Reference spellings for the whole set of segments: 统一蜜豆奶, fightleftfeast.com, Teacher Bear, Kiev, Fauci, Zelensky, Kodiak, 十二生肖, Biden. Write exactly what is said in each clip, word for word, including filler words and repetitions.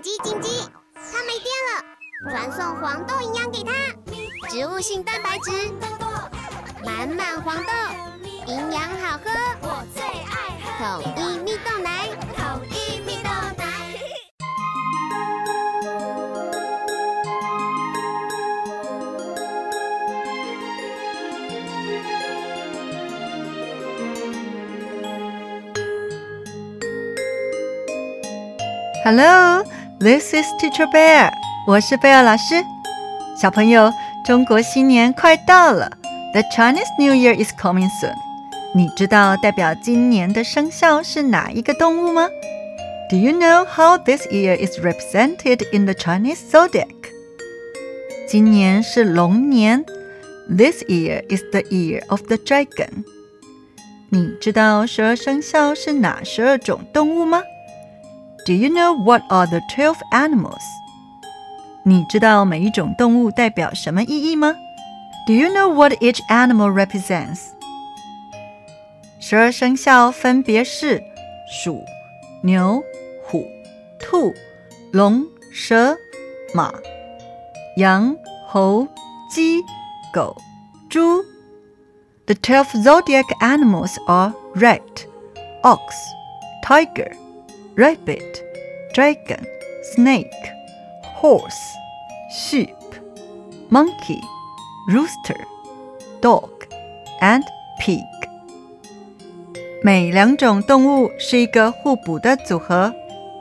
紧急紧急！它没电了，传送黄豆营养给它，植物性蛋白质，满满黄豆，营养好喝，我最爱喝统一蜜豆奶，统一蜜豆奶。Hello, this is Teacher Bear. 我是贝尔老师。小朋友，中国新年快到了 ，The Chinese New Year is coming soon. 你知道代表今年的生肖是哪一个动物吗 ？Do you know how this year is represented in the Chinese zodiac? 今年是龙年 ，This year is the year of the dragon. 你知道十二生肖是哪十二种动物吗？Do you know what are the twelve animals? 你知道每一种动物代表什么意义吗？ Do you know what each animal represents? 十二生肖分别是鼠、牛、虎、兔、龙、蛇、马、羊、猴、鸡、狗、猪。The twelve zodiac animals are rat, ox, tiger,Rabbit, dragon, snake, horse, sheep, monkey, rooster, dog, and pig. 每两种动物是一个互补的组合，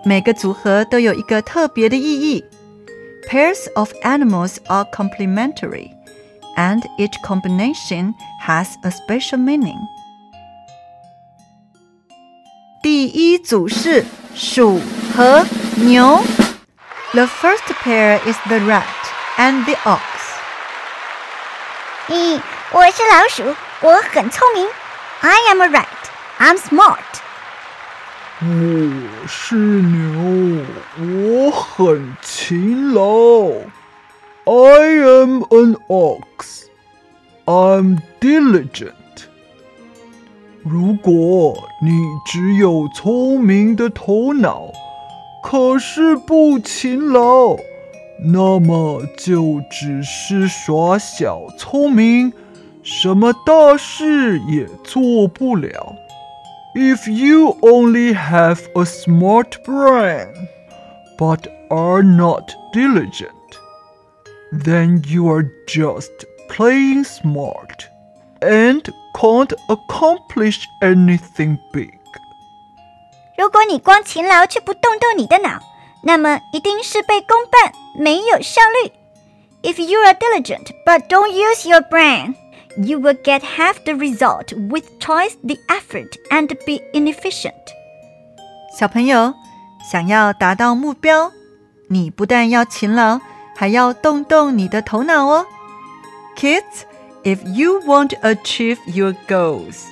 每个组合都有一个特别的意义。Pairs of animals are complementary, and each combination has a special meaning. 第一组是鼠和牛 The first pair is the rat and the ox 嗯，我是老鼠，我很聪明 I am a rat, I'm smart 我是牛，我很勤劳 I am an ox, I'm diligent如果你只有聪明的头脑，可是不勤劳，那么就只是耍小聪明，什么大事也做不了。If you only have a smart brain, but are not diligent, then you are just playing smart.And can't accomplish anything big. 如果你光勤劳却不动动你的脑，那么一定是被公办，没有效率。If you are diligent but don't use your brain, you will get half the result with twice the effort and be inefficient. 小朋友，想要达到目标，你不但要勤劳，还要动动你的头脑哦。Kids,If you want to achieve your goals,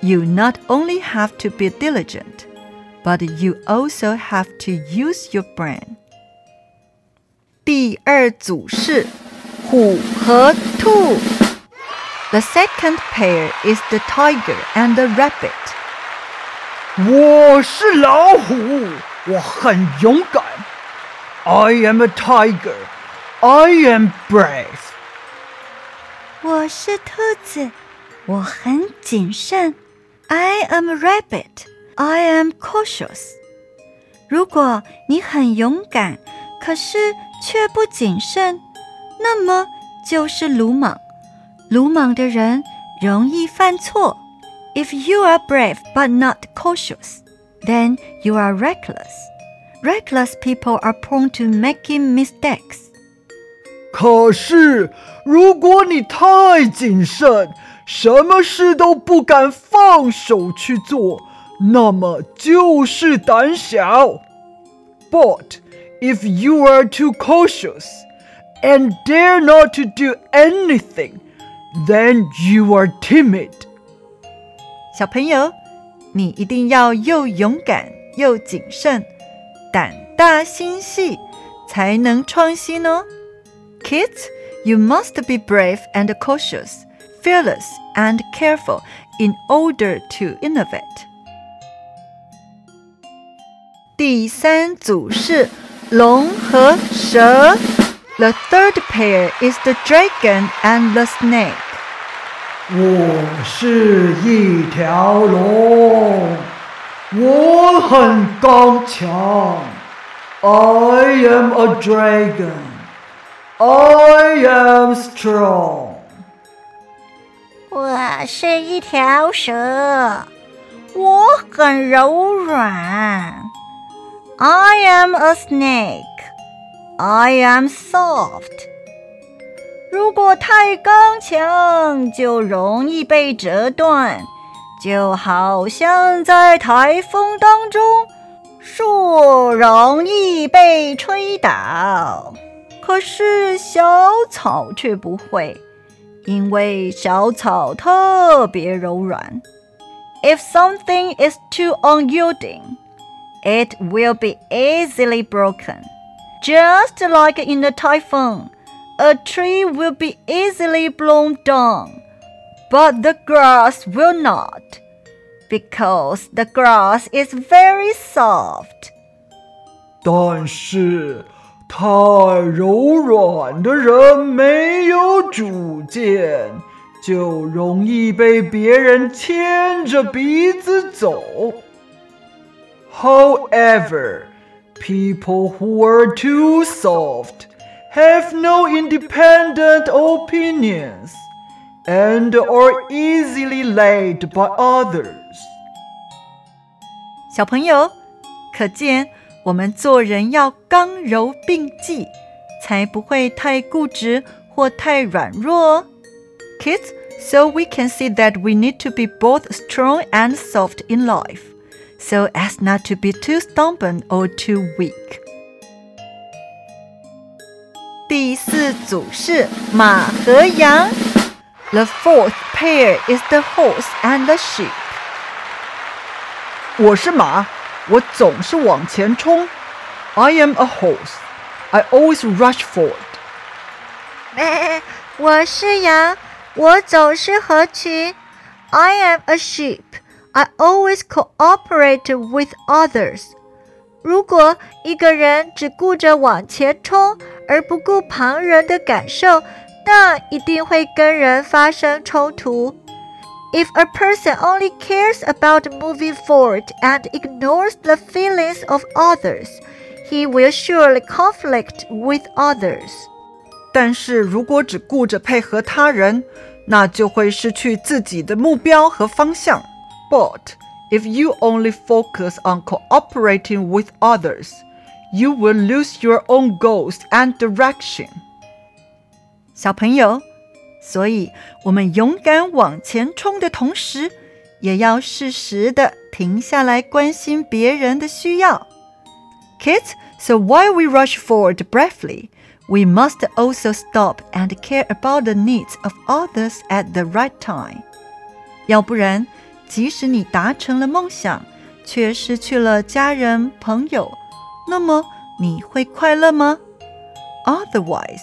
you not only have to be diligent, but you also have to use your brain. 第二组是虎和兔 The second pair is the tiger and the rabbit. 我是老虎，我很勇敢 I am a tiger, I am brave.我是兔子，我很谨慎 I am a rabbit, I am cautious 如果你很勇敢，可是却不谨慎，那么就是鲁莽。鲁莽的人容易犯错 If you are brave but not cautious, then you are reckless. Reckless people are prone to making mistakes.可是如果你太谨慎，什么事都不敢放手去做，那么就是胆小。But if you are too cautious and dare not to do anything, then you are timid. 小朋友，你一定要又勇敢又谨慎，胆大心细，才能创新哦。Kids, you must be brave and cautious, fearless and careful in order to innovate. 第三组是龙和蛇。The third pair is the dragon and the snake. 我是一条龙，我很刚强。I am a dragon. I am strong. 我是一条蛇，我很柔软。I am a snake. I am soft. 如果太刚强，就容易被折断，就好像在台风当中，树容易被吹倒。可是小草却不会，因为小草特别柔软。If something is too unyielding, it will be easily broken. Just like in the typhoon, a tree will be easily blown down, but the grass will not, because the grass is very soft. 但是太柔软的人没有主见，就容易被别人牵着鼻子走。However, people who are too soft have no independent opinions and are easily led by others. 小朋友，可见我们做人要刚柔并济，才不会太固执或太软弱哦。Kids, so we can see that we need to be both strong and soft in life, so as not to be too stubborn or too weak. 第四组是马和羊。 The fourth pair is the horse and the sheep. 我是马，我总是往前冲。 I am a horse. I always rush forward. 我是羊，我总是合群。 I am a sheep. I always cooperate with others. 如果一个人只顾着往前冲，而不顾旁人的感受，那一定会跟人发生冲突。If a person only cares about moving forward and ignores the feelings of others, he will surely conflict with others. 但是如果只顾着配合他人，那就会失去自己的目标和方向。But if you only focus on cooperating with others, you will lose your own goals and direction. 小朋友，所以我们勇敢往前冲的同时，也要适时地停下来关心别人的需要。Kids, so while we rush forward bravely, we must also stop and care about the needs of others at the right time. 要不然，即使你达成了梦想，却失去了家人、朋友，那么你会快乐吗？ Otherwise,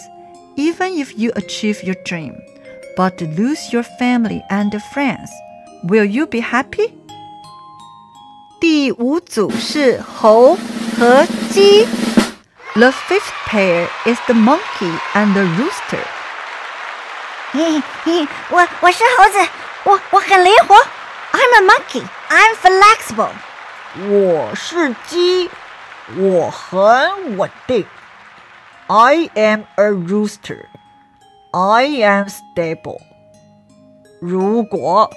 even if you achieve your dream,But to lose your family and friends, will you be happy? 第五组是猴和鸡。 The fifth pair is the monkey and the rooster. 我, 我是猴子， 我, 我很灵活。 I'm a monkey. I'm flexible. 我是鸡，我很稳定。 I am a rooster.I am stable. 如果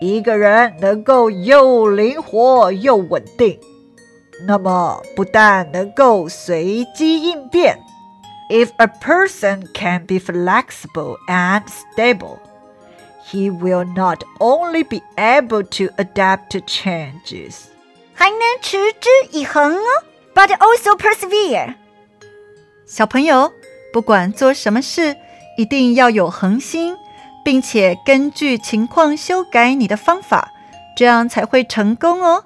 一个人能够又灵活又稳定，那么不但能够随机应变。If a person can be flexible and stable, he will not only be able to adapt to changes, 还能持之以恒哦， but also persevere. 小朋友，不管做什么事，一定要有恒心，并且根据情况修改你的方法，这样才会成功哦。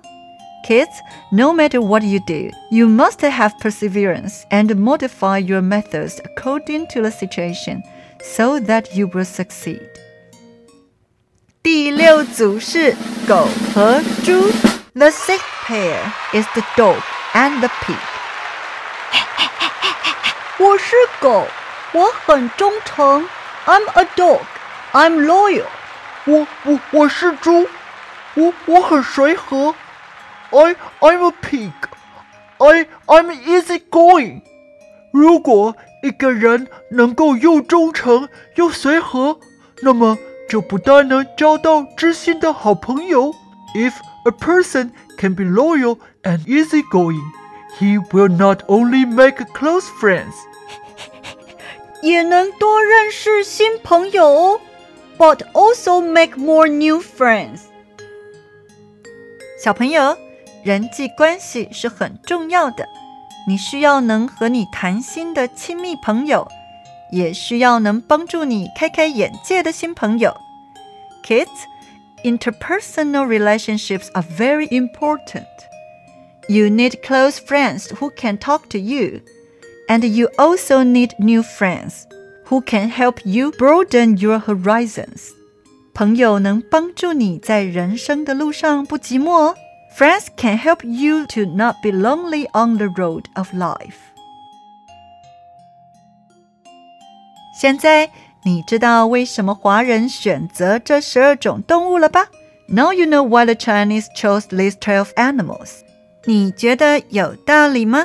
Kids, no matter what you do, you must have perseverance and modify your methods according to the situation, so that you will succeed. 第六组是狗和猪。The sixth pair is the dog and the pig. 我是狗，我很忠诚。I'm a dog, I'm loyal. 我我我是猪，我我很随和。I I'm a pig. I I'm easy going. 如果一个人能够又忠诚又随和，那么就不但能交到知心的好朋友。If a person can be loyal and easygoing, he will not only make close friends. 也能多认识新朋友哦 but also make more new friends. 小朋友，人际关系是很重要的。你需要能和你谈心的亲密朋友，也需要能帮助你开开眼界的新朋友。 Kids, interpersonal relationships are very important. You need close friends who can talk to you, and you also need new friends who can help you broaden your horizons. 朋友能帮助你在人生的路上不寂寞哦。Friends can help you to not be lonely on the road of life. 现在你知道为什么华人选择这十二种动物了吧？ Now you know why the Chinese chose these twelve animals. 你觉得有道理吗？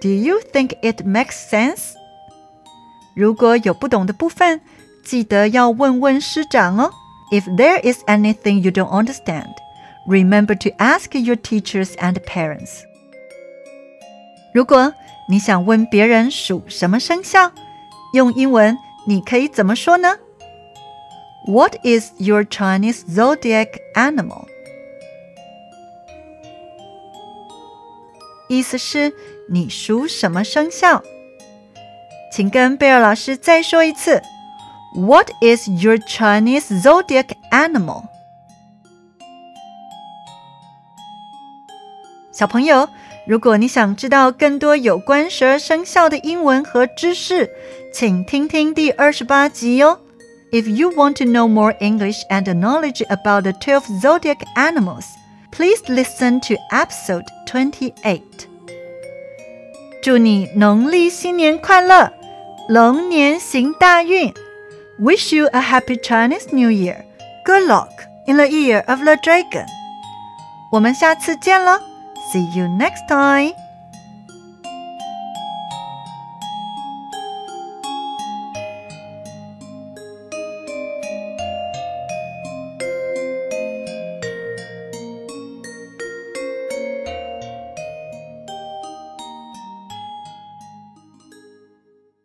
Do you think it makes sense? 如果有不懂的部分，记得要问问师长哦。If there is anything you don't understand, remember to ask your teachers and parents. 如果你想问别人属什么生肖，用英文你可以怎么说呢？ What is your Chinese zodiac animal? 意思是你属什么生肖？请跟贝尔老师再说一次。 What is your Chinese zodiac animal? 小朋友，如果你想知道更多有关十二生肖的英文和知识，请听听第二十八集哟。If you want to know more English and knowledge about the twelve zodiac animals, please listen to episode twenty-eight. 祝你农历新年快乐，龙年行大运。Wish you a happy Chinese New Year. Good luck in the year of the dragon. 我们下次见了。See you next time!